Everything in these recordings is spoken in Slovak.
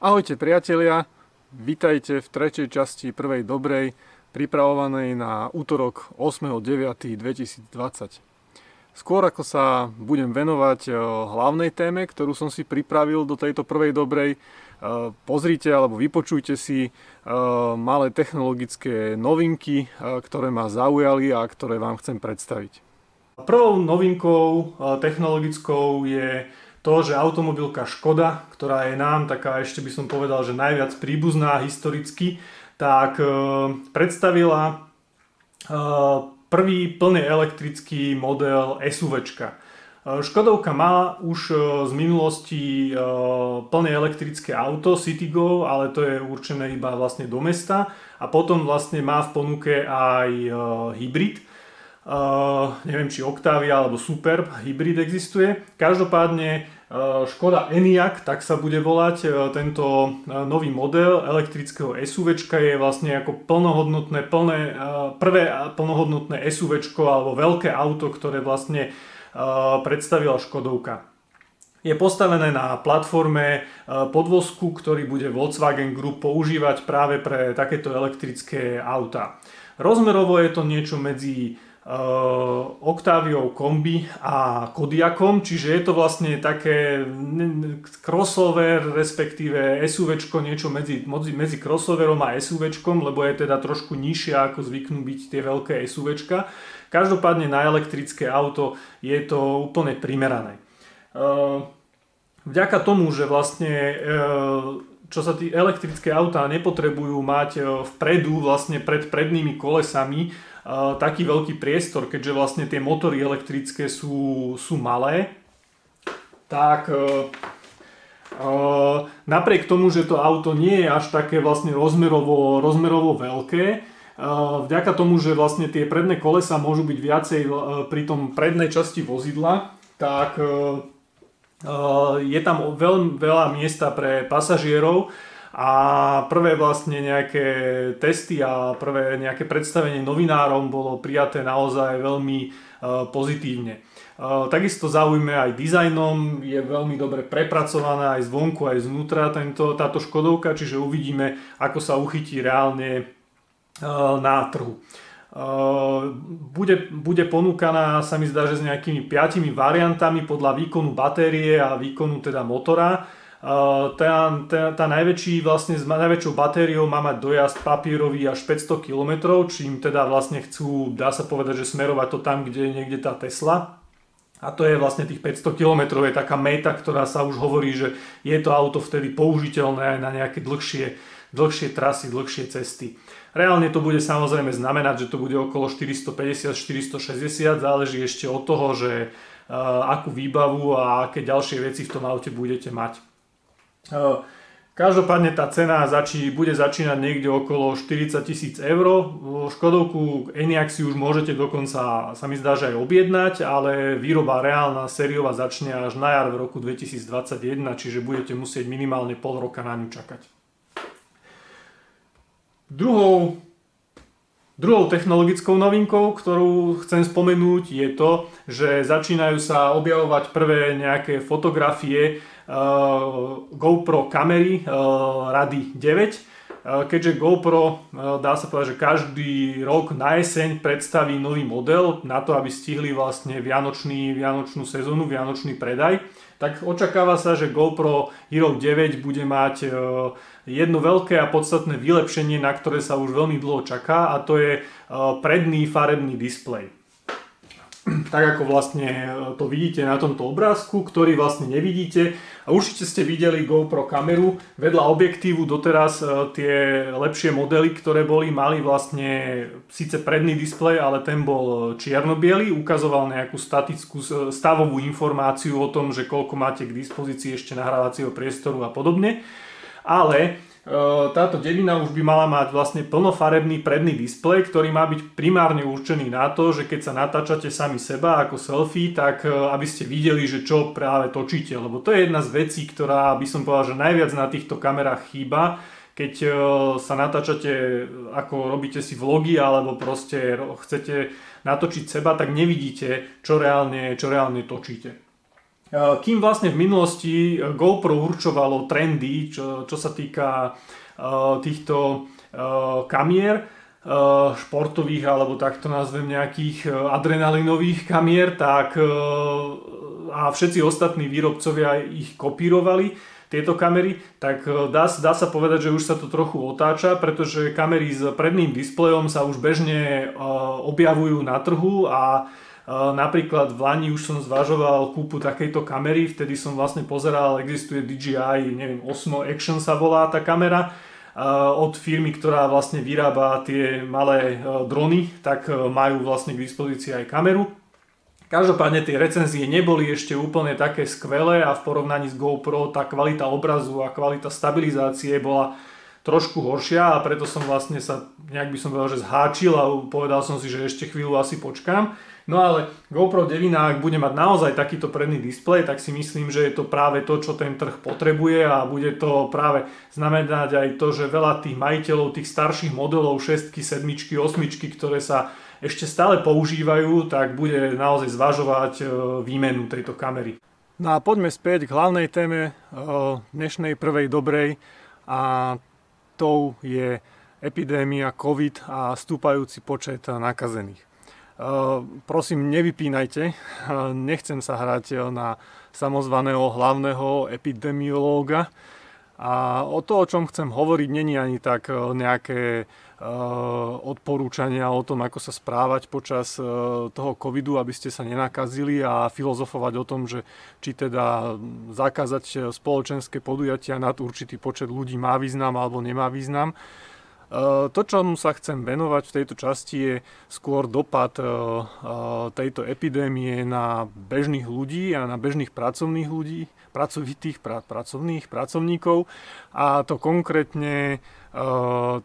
Ahojte priatelia, vitajte v tretej časti prvej dobrej, pripravovanej na útorok 8.9.2020. Skôr ako sa budem venovať hlavnej téme, ktorú som si pripravil do tejto prvej dobrej, pozrite alebo vypočujte si malé technologické novinky, ktoré ma zaujali a ktoré vám chcem predstaviť. Prvou novinkou technologickou je to, že automobilka Škoda, ktorá je nám taká, ešte by som povedal, že najviac príbuzná historicky, tak predstavila prvý plne elektrický model SUVčka. Škodovka má už z minulosti plne elektrické auto Citigo, ale to je určené iba vlastne do mesta a potom vlastne má v ponuke aj hybrid. Neviem, či Octavia alebo Superb hybrid existuje. Každopádne Škoda Enyaq, tak sa bude volať tento nový model elektrického SUVčka, je vlastne ako plnohodnotné, prvé plnohodnotné SUVčko alebo veľké auto, ktoré vlastne predstavila Škodovka. Je postavené na platforme podvozku, ktorý bude Volkswagen Group používať práve pre takéto elektrické auta. Rozmerovo je to niečo medzi Octaviou kombi a Kodiaqom, čiže je to vlastne také crossover, respektíve SUVčko, niečo medzi crossoverom a SUVčkom, lebo je teda trošku nižšia ako zvyknú byť tie veľké SUVčka. Každopádne na elektrické auto je to úplne primerané. Vďaka tomu, že vlastne čo sa tí elektrické autá nepotrebujú mať vpredu, vlastne pred prednými kolesami, taký veľký priestor, keďže vlastne tie motory elektrické sú malé, tak napriek tomu, že to auto nie je až také vlastne rozmerovo veľké, vďaka tomu, že vlastne tie predné kolesa môžu byť viacej pri tom prednej časti vozidla, tak je tam veľmi veľa miesta pre pasažierov. A prvé vlastne nejaké testy a prvé nejaké predstavenie novinárom bolo prijaté naozaj veľmi pozitívne. Takisto zaujme aj dizajnom, je veľmi dobre prepracovaná aj zvonku, aj zvnútra táto Škodovka, čiže uvidíme, ako sa uchytí reálne na trhu. Bude ponúkaná, sa mi zdá, že s nejakými 5 variantami podľa výkonu batérie a výkonu teda motora. Tá najväčšou batériou má mať dojazd papierový až 500 km, čím teda vlastne chcú, dá sa povedať, že smerovať to tam, kde je niekde tá Tesla. A to je vlastne tých 500 km, je taká meta, ktorá sa už hovorí, že je to auto vtedy použiteľné aj na nejaké dlhšie trasy, dlhšie cesty. Reálne to bude samozrejme znamenať, že to bude okolo 450-460, záleží ešte od toho, že akú výbavu a aké ďalšie veci v tom aute budete mať. Každopádne tá cena bude začínať niekde okolo 40 000 €. Škodovku Enyaq si už môžete dokonca, sa mi zdá, že aj objednať, ale výroba reálna, sériová začne až na jar v roku 2021, čiže budete musieť minimálne pol roka na ňu čakať. Druhou technologickou novinkou, ktorú chcem spomenúť, je to, že začínajú sa objavovať prvé nejaké fotografie GoPro kamery rady 9. Keďže GoPro, dá sa povedať, že každý rok na jeseň predstaví nový model na to, aby stihli vlastne vianočnú sezónu, vianočný predaj, tak očakáva sa, že GoPro Hero 9 bude mať jedno veľké a podstatné vylepšenie, na ktoré sa už veľmi dlho čaká, a to je predný farebný displej. Tak ako vlastne to vidíte na tomto obrázku, ktorý vlastne nevidíte. A určite ste videli GoPro kameru. Vedľa objektívu doteraz tie lepšie modely, ktoré mali vlastne síce predný displej, ale ten bol čierno-biely, ukazoval nejakú statickú stavovú informáciu o tom, že koľko máte k dispozícii ešte nahrávacieho priestoru a podobne. Ale táto devina už by mala mať vlastne plnofarebný predný displej, ktorý má byť primárne určený na to, že keď sa natáčate sami seba ako selfie, tak aby ste videli, že čo práve točíte, lebo to je jedna z vecí, ktorá, by som povedal, že najviac na týchto kamerách chýba. Keď sa natáčate, ako robíte si vlogy alebo proste chcete natočiť seba, tak nevidíte, čo reálne točíte. Kým vlastne v minulosti GoPro určovalo trendy, čo sa týka týchto kamier, športových alebo takto nazvem nejakých adrenalinových kamier, tak a všetci ostatní výrobcovia ich kopírovali, tieto kamery, tak dá sa povedať, že už sa to trochu otáča, pretože kamery s predným displejom sa už bežne objavujú na trhu a napríklad v Lani už som zvažoval kúpu takejto kamery, vtedy som vlastne pozeral, existuje DJI, neviem, Osmo Action sa volá tá kamera od firmy, ktorá vlastne vyrába tie malé drony, tak majú vlastne k dispozícii aj kameru. Každopádne tie recenzie neboli ešte úplne také skvelé a v porovnaní s GoPro tá kvalita obrazu a kvalita stabilizácie bola trošku horšia a preto som vlastne sa nejak by som povedal, že zháčil a povedal som si, že ešte chvíľu asi počkám. No ale GoPro 9, ak bude mať naozaj takýto predný displej, tak si myslím, že je to práve to, čo ten trh potrebuje a bude to práve znamenať aj to, že veľa tých majiteľov, tých starších modelov 6, 7, 8, ktoré sa ešte stále používajú, tak bude naozaj zvažovať výmenu tejto kamery. No a poďme späť k hlavnej téme dnešnej prvej dobrej a tou je epidémia COVID a stúpajúci počet nakazených. Prosím, nevypínajte, nechcem sa hrať na samozvaného hlavného epidemiológa a o to, o čom chcem hovoriť, není ani tak nejaké odporúčania o tom, ako sa správať počas toho covidu, aby ste sa nenakazili a filozofovať o tom, že či teda zakázať spoločenské podujatia nad určitý počet ľudí má význam alebo nemá význam. To, čomu sa chcem venovať v tejto časti, je skôr dopad tejto epidémie na bežných ľudí a na bežných pracovných ľudí, pracovníkov a to konkrétne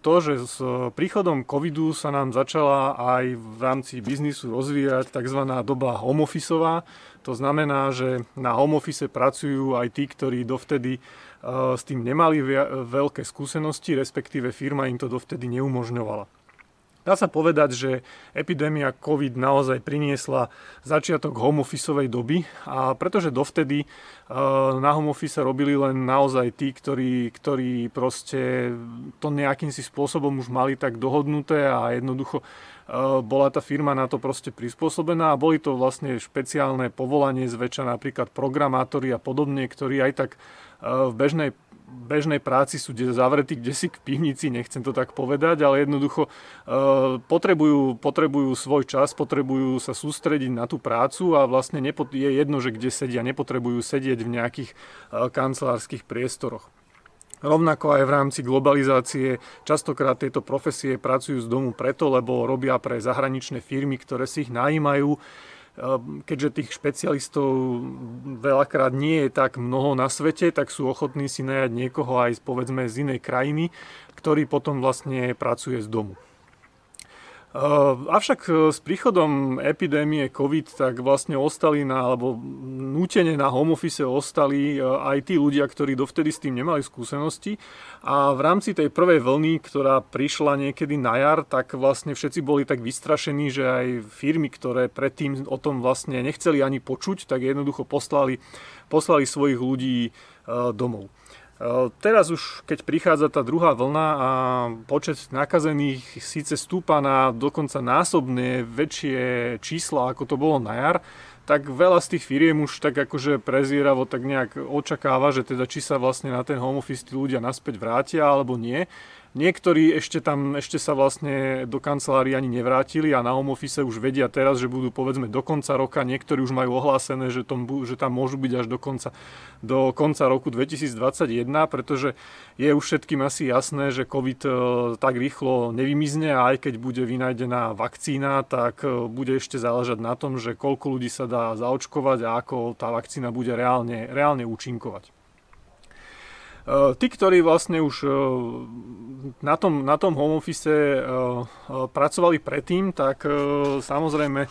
to, že s príchodom covidu sa nám začala aj v rámci biznisu rozvíjať tzv. Doba home officeová. To znamená, že na home office pracujú aj tí, ktorí dovtedy s tým nemali veľké skúsenosti, respektíve firma im to dovtedy neumožňovala. Dá sa povedať, že epidémia COVID naozaj priniesla začiatok home officeovej doby a pretože dovtedy na home office robili len naozaj tí, ktorí proste to nejakým si spôsobom už mali tak dohodnuté a jednoducho bola tá firma na to proste prispôsobená a boli to vlastne špeciálne povolanie zväčša napríklad programátori a podobne, ktorí aj tak v bežnej práci sú zavretí kdesi k pivnici, nechcem to tak povedať, ale jednoducho potrebujú svoj čas, potrebujú sa sústrediť na tú prácu a vlastne je jedno, že kde sedia, nepotrebujú sedieť v nejakých kancelárskych priestoroch. Rovnako aj v rámci globalizácie častokrát tieto profesie pracujú z domu preto, lebo robia pre zahraničné firmy, ktoré si ich najímajú. Keďže tých špecialistov veľakrát nie je tak mnoho na svete, tak sú ochotní si najať niekoho aj povedzme z inej krajiny, ktorý potom vlastne pracuje z domu. Avšak s príchodom epidémie COVID tak vlastne nútene na home office ostali aj tí ľudia, ktorí dovtedy s tým nemali skúsenosti a v rámci tej prvej vlny, ktorá prišla niekedy na jar, tak vlastne všetci boli tak vystrašení, že aj firmy, ktoré predtým o tom vlastne nechceli ani počuť, tak jednoducho poslali svojich ľudí domov. Teraz už, keď prichádza tá druhá vlna a počet nakazených síce stúpa na dokonca násobne väčšie čísla, ako to bolo na jar, tak veľa z tých firiem už tak akože prezieravo tak nejak očakáva, že teda či sa vlastne na ten home office tí ľudia naspäť vrátia alebo nie. Niektorí ešte sa vlastne do kancelárii ani nevrátili a na home office už vedia teraz, že budú povedzme do konca roka, niektorí už majú ohlásené, že tam môžu byť až do konca roku 2021, pretože je už všetkým asi jasné, že COVID tak rýchlo nevymizne a aj keď bude vynájdená vakcína, tak bude ešte záležať na tom, že koľko ľudí sa dá zaočkovať a ako tá vakcína bude reálne účinkovať. Tí, ktorí vlastne už na tom home office pracovali predtým, tak samozrejme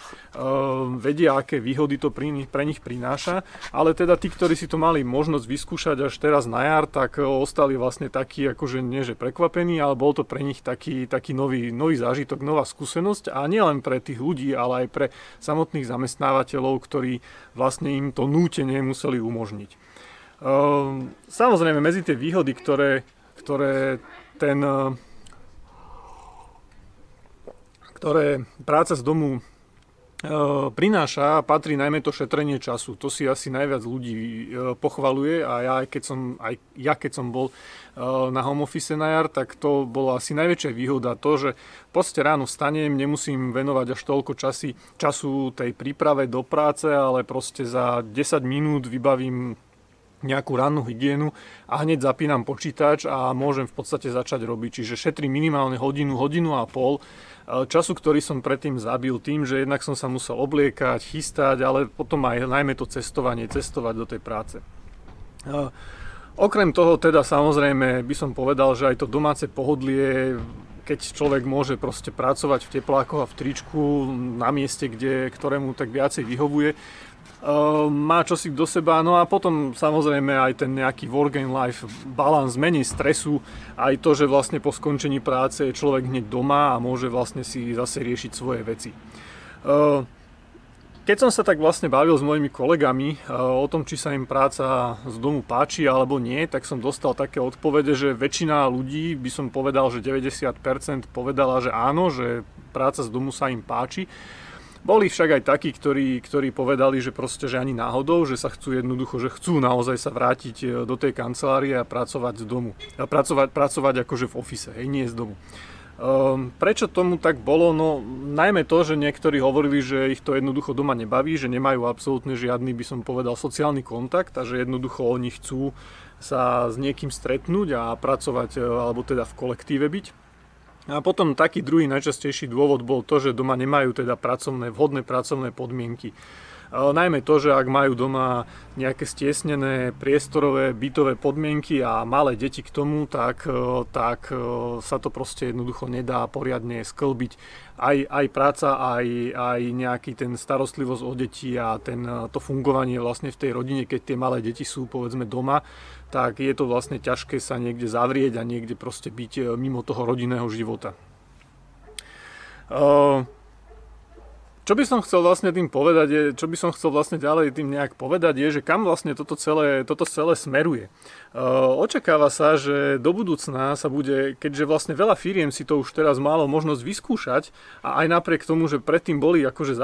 vedia, aké výhody to pre nich prináša, ale teda tí, ktorí si to mali možnosť vyskúšať až teraz na jar, tak ostali vlastne takí, akože nie že prekvapení, ale bol to pre nich taký nový zážitok, nová skúsenosť a nielen pre tých ľudí, ale aj pre samotných zamestnávateľov, ktorí vlastne im to nútenie museli umožniť. Samozrejme, medzi tie výhody, ktoré práca z domu prináša, patrí najmä to šetrenie času. To si asi najviac ľudí pochvaluje a ja, keď som bol na home office na jar, tak to bola asi najväčšia výhoda to, že v podstate ráno vstanem, nemusím venovať až toľko času tej príprave do práce, ale proste za 10 minút vybavím nejakú rannú hygienu a hneď zapínam počítač a môžem v podstate začať robiť. Čiže šetrím minimálne hodinu a pol času, ktorý som predtým zabil tým, že jednak som sa musel obliekať, chystať, ale potom aj najmä to cestovať do tej práce. Okrem toho teda samozrejme by som povedal, že aj to domáce pohodlie, keď človek môže proste pracovať v teplákoch a v tričku na mieste, ktoré mu tak viacej vyhovuje, má čosi do seba, no a potom samozrejme aj ten nejaký work and life balance, menej stresu, aj to, že vlastne po skončení práce je človek hneď doma a môže vlastne si zase riešiť svoje veci. Keď som sa tak vlastne bavil s mojimi kolegami o tom, či sa im práca z domu páči alebo nie, tak som dostal také odpovede, že väčšina ľudí, by som povedal, že 90% povedala, že áno, že práca z domu sa im páči. Boli však aj takí, ktorí povedali, že proste, že ani náhodou, že sa chcú naozaj sa vrátiť do tej kancelárie a pracovať z domu. A pracovať akože v office, hej, nie z domu. Prečo tomu tak bolo? No najmä to, že niektorí hovorili, že ich to jednoducho doma nebaví, že nemajú absolútne žiadny, by som povedal, sociálny kontakt a že jednoducho oni chcú sa s niekým stretnúť a pracovať, alebo teda v kolektíve byť. A potom taký druhý najčastejší dôvod bol to, že doma nemajú teda vhodné pracovné podmienky. Najmä to, že ak majú doma nejaké stiesnené priestorové, bytové podmienky a malé deti k tomu, tak sa to proste jednoducho nedá poriadne sklbiť. Aj práca, aj nejaký ten starostlivosť o deti a to fungovanie vlastne v tej rodine, keď tie malé deti sú povedzme doma, tak je to vlastne ťažké sa niekde zavrieť a niekde proste byť mimo toho rodinného života. Čo by som chcel vlastne ďalej tým nejak povedať je, že kam vlastne toto celé smeruje. Očakáva sa, že do budúcna sa bude, keďže vlastne veľa firiem si to už teraz málo možnosť vyskúšať a aj napriek tomu, že predtým boli akože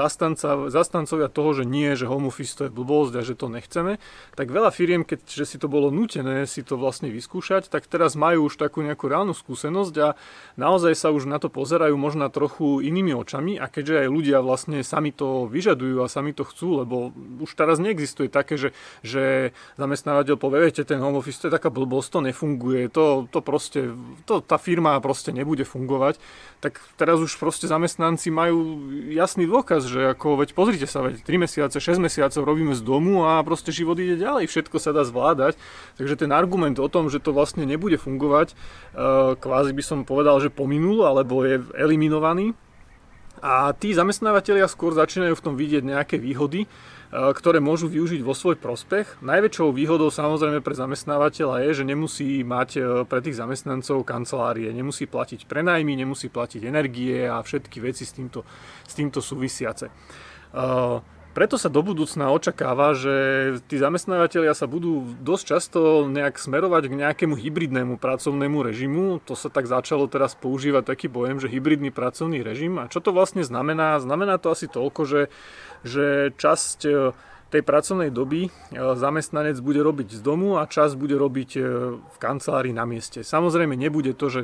zastancovia toho, že nie, že home office to je blbosť a že to nechceme, tak veľa firiem, keďže si to bolo nútené si to vlastne vyskúšať, tak teraz majú už takú nejakú reálnu skúsenosť a naozaj sa už na to pozerajú možno trochu inými očami a keďže aj ľudia vlastne sami to vyžadujú a sami to chcú, lebo už teraz neexistuje také, že zamestnávateľ povie, viete, ten home office to je taká blbosť, to nefunguje, tá firma proste nebude fungovať, tak teraz už proste zamestnanci majú jasný dôkaz, že ako, veď pozrite sa, 3 mesiace, 6 mesiacov robíme z domu a proste život ide ďalej, všetko sa dá zvládať, takže ten argument o tom, že to vlastne nebude fungovať, kvázi by som povedal, že pominul, alebo je eliminovaný. A tí zamestnávateľia skôr začínajú v tom vidieť nejaké výhody, ktoré môžu využiť vo svoj prospech. Najväčšou výhodou samozrejme pre zamestnávateľa je, že nemusí mať pre tých zamestnancov kancelárie, nemusí platiť prenájmy, nemusí platiť energie a všetky veci s týmto súvisiace. Preto sa do budúcna očakáva, že tí zamestnávateľia sa budú dosť často nejak smerovať k nejakému hybridnému pracovnému režimu. To sa tak začalo teraz používať taký pojem, že hybridný pracovný režim. A čo to vlastne znamená? Znamená to asi toľko, že časť tej pracovnej doby zamestnanec bude robiť z domu a časť bude robiť v kancelárii na mieste. Samozrejme nebude to, že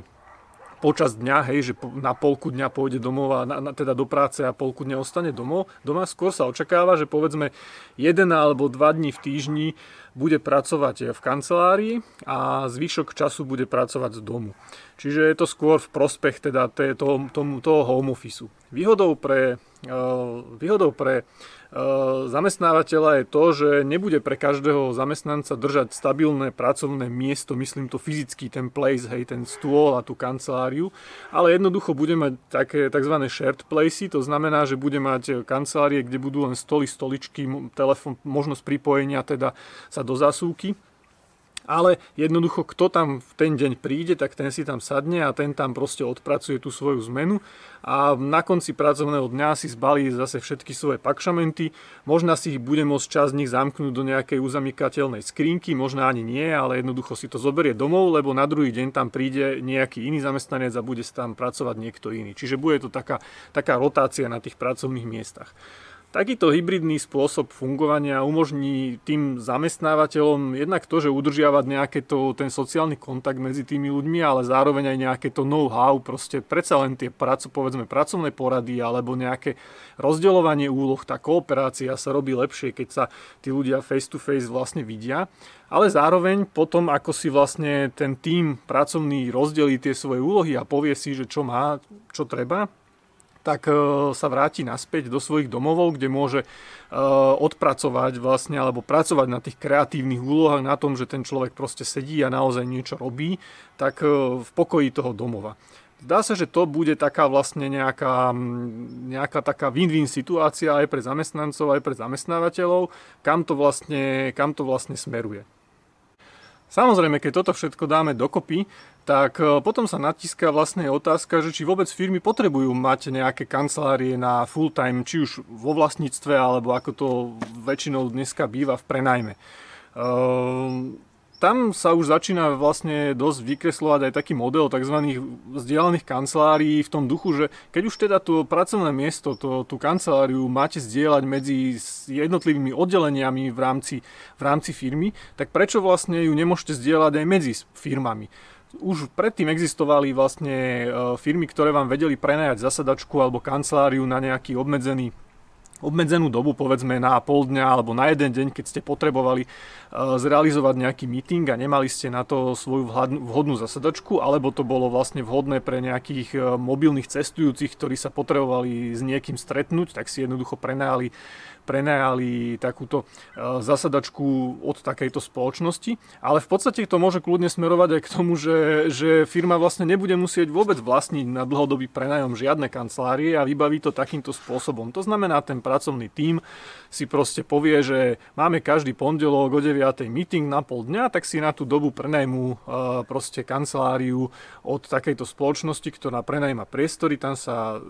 počas dňa, hej, že na polku dňa pôjde domov a teda do práce a polku dňa ostane doma. Skôr sa očakáva, že povedzme 1 alebo 2 dní v týždni bude pracovať v kancelárii a zvyšok času bude pracovať z domu. Čiže je to skôr v prospech teda toho home office. Výhodou pre zamestnávateľa je to, že nebude pre každého zamestnanca držať stabilné pracovné miesto, myslím to fyzicky, ten place, hej, ten stôl a tú kanceláriu, ale jednoducho bude mať také tzv. Shared placey, to znamená, že bude mať kancelárie, kde budú len stoly, stoličky, telefón, možnosť pripojenia teda sa do zasúky. Ale jednoducho, kto tam v ten deň príde, tak ten si tam sadne a ten tam proste odpracuje tú svoju zmenu a na konci pracovného dňa si zbalí zase všetky svoje pakšamenty. Možno si ich bude môcť časť z nich zamknúť do nejakej uzamykateľnej skrinky, možno ani nie, ale jednoducho si to zoberie domov, lebo na druhý deň tam príde nejaký iný zamestnanec a bude tam pracovať niekto iný. Čiže bude to taká rotácia na tých pracovných miestach. Takýto hybridný spôsob fungovania umožní tým zamestnávateľom jednak to, že udržiavať nejaké ten sociálny kontakt medzi tými ľuďmi, ale zároveň aj nejaké to know-how, proste predsa len tie pracovné porady alebo nejaké rozdeľovanie úloh, tá kooperácia sa robí lepšie, keď sa tí ľudia face to face vlastne vidia. Ale zároveň potom, ako si vlastne ten tím pracovný rozdelí tie svoje úlohy a povie si, že čo má, čo treba, tak sa vráti naspäť do svojich domovov, kde môže odpracovať vlastne, alebo pracovať na tých kreatívnych úlohách, na tom, že ten človek proste sedí a naozaj niečo robí, tak v pokoji toho domova. Zdá sa, že to bude taká vlastne nejaká taká win-win situácia aj pre zamestnancov, aj pre zamestnávateľov, kam to vlastne smeruje. Samozrejme, keď toto všetko dáme dokopy, tak potom sa natiská vlastne otázka, že či vôbec firmy potrebujú mať nejaké kancelárie na full time, či už vo vlastníctve, alebo ako to väčšinou dneska býva v prenajme. Tam sa už začína vlastne dosť vykresľovať aj taký model tzv. Zdieľaných kancelárií v tom duchu, že keď už teda to pracovné miesto, tú kanceláriu máte zdieľať medzi jednotlivými oddeleniami v rámci firmy, tak prečo vlastne ju nemôžete zdieľať aj medzi firmami? Už predtým existovali vlastne firmy, ktoré vám vedeli prenajať zasadačku alebo kanceláriu na nejaký obmedzenú dobu, povedzme na pol dňa alebo na jeden deň, keď ste potrebovali zrealizovať nejaký meeting a nemali ste na to svoju vhodnú zasadačku, alebo to bolo vlastne vhodné pre nejakých mobilných cestujúcich, ktorí sa potrebovali s niekým stretnúť, tak si jednoducho prenajali takúto zasadačku od takejto spoločnosti, ale v podstate to môže kľudne smerovať aj k tomu, že firma vlastne nebude musieť vôbec vlastniť na dlhodobý prenajom žiadne kancelárie a vybaví to takýmto spôsobom. To znamená, ten pracovný tím si proste povie, že máme každý pondelok o 9:00 meeting na pol dňa, tak si na tú dobu prenajmu proste kanceláriu od takejto spoločnosti, ktorá prenajma priestory, tam sa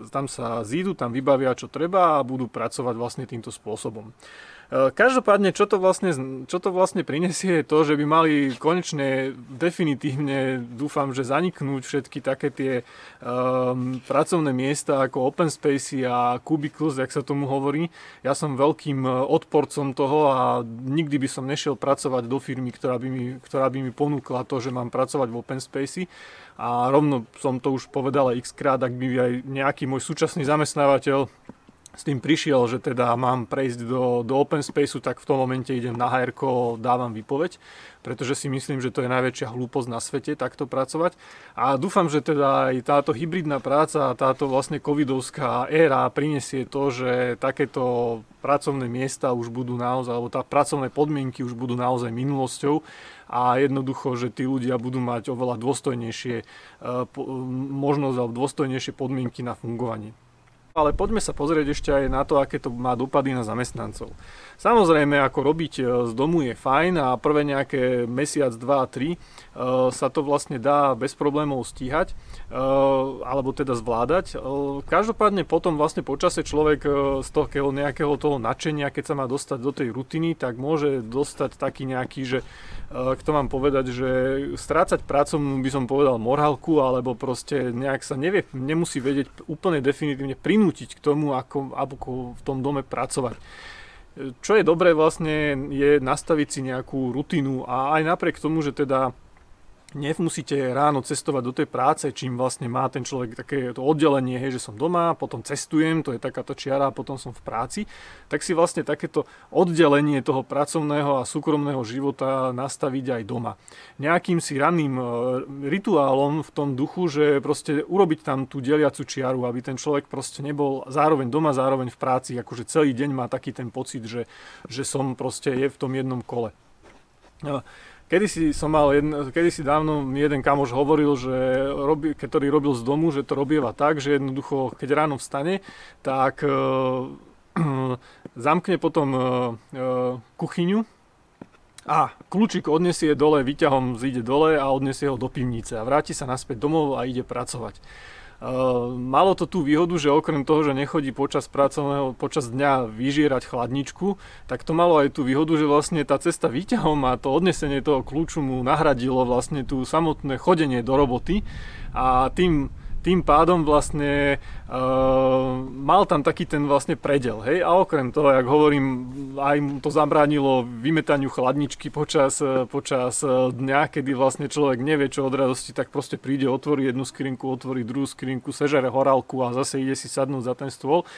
zídu, tam vybavia čo treba a budú pracovať vlastne týmto spôsobom. Každopádne, čo to vlastne prinesie, je to, že by mali konečne definitívne, dúfam, že zaniknúť všetky také tie pracovné miesta ako open spacey a cubicles, jak sa tomu hovorí. Ja som veľkým odporcom toho a nikdy by som nešiel pracovať do firmy, ktorá by mi ponúkla to, že mám pracovať v open spacey. A rovno som to už povedal aj x-krát, ak by aj nejaký môj súčasný zamestnávateľ s tým prišiel, že teda mám prejsť do open spaceu, tak v tom momente idem na HR-ko, dávam výpoveď, pretože si myslím, že to je najväčšia hlúposť na svete takto pracovať. A dúfam, že teda aj táto hybridná práca, táto vlastne covidovská éra prinesie to, že takéto pracovné miesta už budú naozaj, alebo tá pracovné podmienky už budú naozaj minulosťou a jednoducho, že tí ľudia budú mať oveľa dôstojnejšie možnosť alebo dôstojnejšie podmienky na fungovanie. Ale poďme sa pozrieť ešte aj na to, aké to má dopady na zamestnancov. Samozrejme, ako robiť z domu je fajn a prvé nejaké mesiac, 2-3 sa to vlastne dá bez problémov stíhať alebo teda zvládať. Každopádne potom vlastne počase človek z toho nejakého toho nadšenia, keď sa má dostať do tej rutiny, tak môže dostať taký nejaký, že kto mám povedať, že strácať prácom, by som povedal, morálku, alebo proste nejak sa nemusí vedieť úplne definitívne prinútiť k tomu, ako v tom dome pracovať. Čo je dobré vlastne je nastaviť si nejakú rutinu a aj napriek tomu, že teda nemusíte ráno cestovať do tej práce, čím vlastne má ten človek také to oddelenie, hej, že som doma, potom cestujem, to je takáto čiara, potom som v práci, tak si vlastne takéto oddelenie toho pracovného a súkromného života nastaviť aj doma. Nejakým si ranným rituálom v tom duchu, že proste urobiť tam tú deliacu čiaru, aby ten človek proste nebol zároveň doma, zároveň v práci, akože celý deň má taký ten pocit, že som proste je v tom jednom kole. Kedysi dávno mi jeden kamoš hovoril, že ktorý robil z domu, že to robieva tak, že jednoducho, keď ráno vstane, tak zamkne potom kuchyňu a kľúčik odniesie dole, výťahom zíde dole a odniesie ho do pivnice a vráti sa naspäť domov a ide pracovať. Malo to tú výhodu, že okrem toho, že nechodí počas dňa vyžierať chladničku, tak to malo aj tú výhodu, že vlastne tá cesta výťahom a to odnesenie toho kľúču mu nahradilo vlastne tú samotné chodenie do roboty a tým pádom vlastne mal tam taký ten vlastne predel, hej? A okrem toho, jak hovorím, aj mu to zabránilo vymetaniu chladničky počas dňa, kedy vlastne človek nevie čo od radosti, tak proste príde, otvorí jednu skrinku, otvorí druhú skrinku, sežere horálku a zase ide si sadnúť za ten stôl.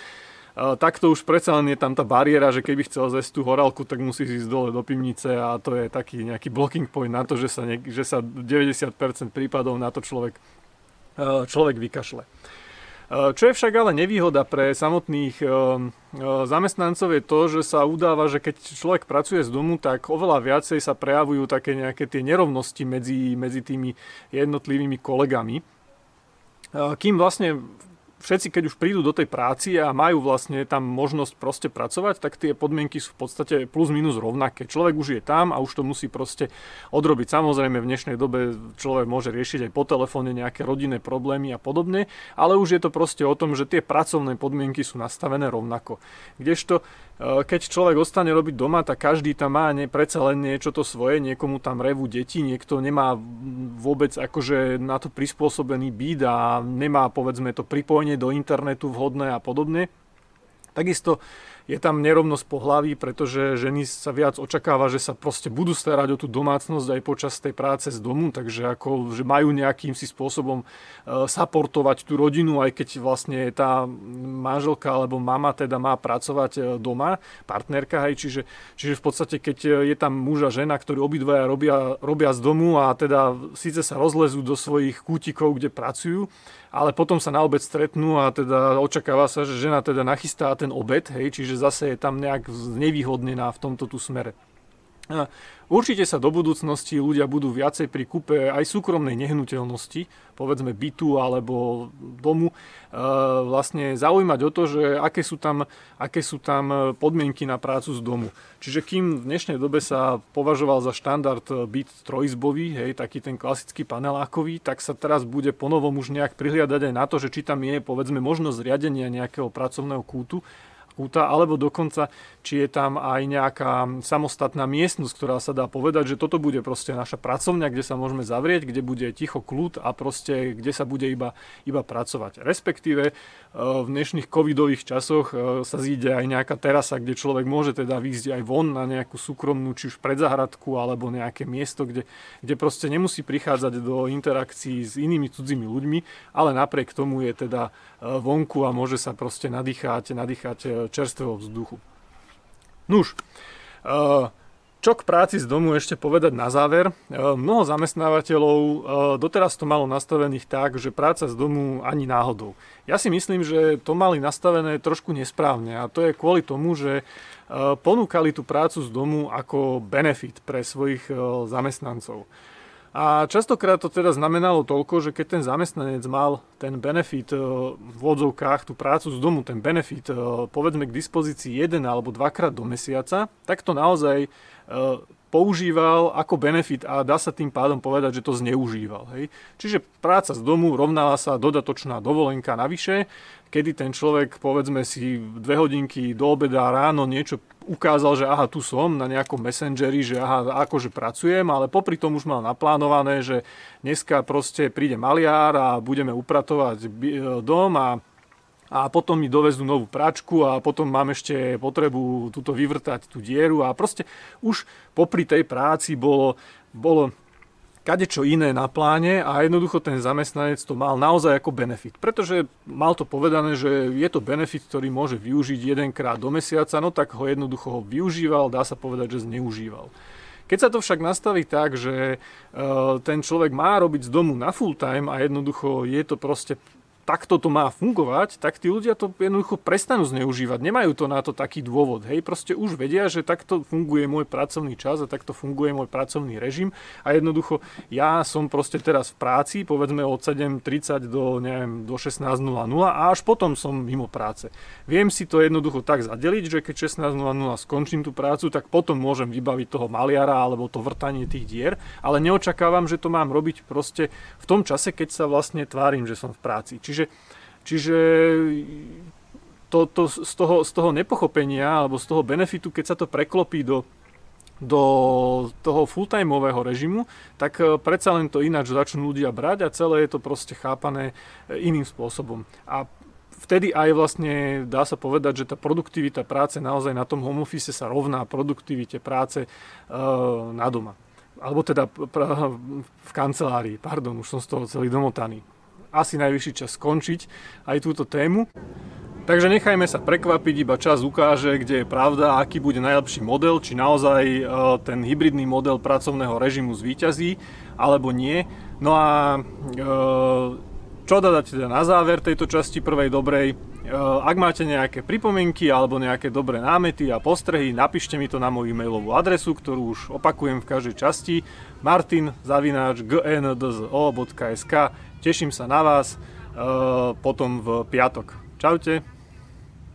Takto už predsa len je tam tá bariéra, že keby chcel zjesť tú horálku, tak musí ísť dole do pivnice a to je taký nejaký blocking point na to, že sa 90% prípadov na to človek vykašle. Čo je však ale nevýhoda pre samotných zamestnancov je to, že sa udáva, že keď človek pracuje z domu, tak oveľa viacej sa prejavujú také nejaké tie nerovnosti medzi tými jednotlivými kolegami. Kým vlastne všetci, keď už prídu do tej práci a majú vlastne tam možnosť proste pracovať, tak tie podmienky sú v podstate plus minus rovnaké. Človek už je tam a už to musí proste odrobiť. Samozrejme v dnešnej dobe človek môže riešiť aj po telefóne nejaké rodinné problémy a podobne, ale už je to proste o tom, že tie pracovné podmienky sú nastavené rovnako. Kdežto keď človek ostane robiť doma, tak každý tam má predsa len niečo to svoje, niekomu tam revú deti, niekto nemá vôbec akože na to prispôsobený byt a nemá povedzme to pripojenie do internetu vhodné a podobne. Takisto je tam nerovnosť pohlaví, pretože ženy sa viac očakáva, že sa proste budú starať o tú domácnosť aj počas tej práce z domu, takže ako, že majú nejakým si spôsobom supportovať tú rodinu, aj keď vlastne tá manželka alebo mama teda má pracovať doma, partnerka, hej, čiže v podstate keď je tam muž a žena, ktorí obidvaja robia z domu a teda síce sa rozlezú do svojich kútikov, kde pracujú, ale potom sa na obed stretnú a teda očakáva sa, že žena teda nachystá ten obed, hej, čiže zase je tam nejak znevýhodnená v tomto tu smere. Určite sa do budúcnosti ľudia budú viacej pri kúpe aj súkromnej nehnuteľnosti, povedzme bytu alebo domu, vlastne zaujímať o to, že aké sú tam podmienky na prácu z domu. Čiže kým v dnešnej dobe sa považoval za štandard byt trojizbový, hej, taký ten klasický panelákový, tak sa teraz bude ponovom už nejak prihliadať aj na to, že či tam je povedzme možnosť riadenia nejakého pracovného kúta, alebo dokonca, či je tam aj nejaká samostatná miestnosť, ktorá sa dá povedať, že toto bude proste naša pracovňa, kde sa môžeme zavrieť, kde bude ticho, kľud a proste, kde sa bude iba pracovať. Respektíve v dnešných covidových časoch sa zíde aj nejaká terasa, kde človek môže teda výjsť aj von na nejakú súkromnú, či už predzahradku, alebo nejaké miesto, kde proste nemusí prichádzať do interakcií s inými cudzými ľuďmi, ale napriek tomu je teda vonku a môže sa proste nadýchať čerstvého vzduchu. Nuž, čo k práci z domu ešte povedať na záver? Mnoho zamestnávateľov doteraz to malo nastavených tak, že práca z domu ani náhodou. Ja si myslím, že to mali nastavené trošku nesprávne a to je kvôli tomu, že ponúkali tú prácu z domu ako benefit pre svojich zamestnancov. A častokrát to teda znamenalo toľko, že keď ten zamestnanec mal ten benefit v odzovkách, tú prácu z domu, ten benefit povedzme k dispozícii 1 alebo 2-krát do mesiaca, tak to naozaj používal ako benefit a dá sa tým pádom povedať, že to zneužíval. Hej. Čiže práca z domu rovnala sa dodatočná dovolenka navyše, kedy ten človek povedzme si 2 hodinky do obeda ráno niečo ukázal, že aha, tu som na nejakom messengeri, že aha, akože pracujem, ale popri tom už mal naplánované, že dneska proste príde maliár a budeme upratovať dom a potom mi dovezú novú práčku a potom mám ešte potrebu túto vyvrtať tú dieru a proste už popri tej práci bolo kadečo iné na pláne a jednoducho ten zamestnanec to mal naozaj ako benefit. Pretože mal to povedané, že je to benefit, ktorý môže využiť jedenkrát do mesiaca, no tak ho jednoducho využíval, dá sa povedať, že zneužíval. Keď sa to však nastaví tak, že ten človek má robiť z domu na full time a jednoducho je to proste takto to má fungovať, tak tí ľudia to jednoducho prestanú zneužívať. Nemajú to na to taký dôvod. Hej, proste už vedia, že takto funguje môj pracovný čas a takto funguje môj pracovný režim a jednoducho ja som proste teraz v práci, povedzme od 7:30 do 16:00 a až potom som mimo práce. Viem si to jednoducho tak zadeliť, že keď 16:00 skončím tú prácu, tak potom môžem vybaviť toho maliara alebo to vrtanie tých dier, ale neočakávam, že to mám robiť proste v tom čase, keď sa vlastne tvárim, že som v práci. Čiže to z toho nepochopenia alebo z toho benefitu, keď sa to preklopí do toho fulltimeového režimu, tak predsa len to ináč začnú ľudia brať a celé je to proste chápané iným spôsobom. A vtedy aj vlastne dá sa povedať, že tá produktivita práce naozaj na tom home office sa rovná produktivite práce na doma. Alebo teda v kancelárii, pardon, už som z toho celý domotaný. Asi najvyšší čas skončiť aj túto tému. Takže nechajme sa prekvapiť, iba čas ukáže, kde je pravda, aký bude najlepší model, či naozaj ten hybridný model pracovného režimu zvíťazí, alebo nie. No a čo dať teda na záver tejto časti prvej dobrej? Ak máte nejaké pripomienky alebo nejaké dobré námety a postrehy, napíšte mi to na moju e-mailovú adresu, ktorú už opakujem v každej časti, martin@gndzo.sk. Teším sa na vás potom v piatok. Čaute.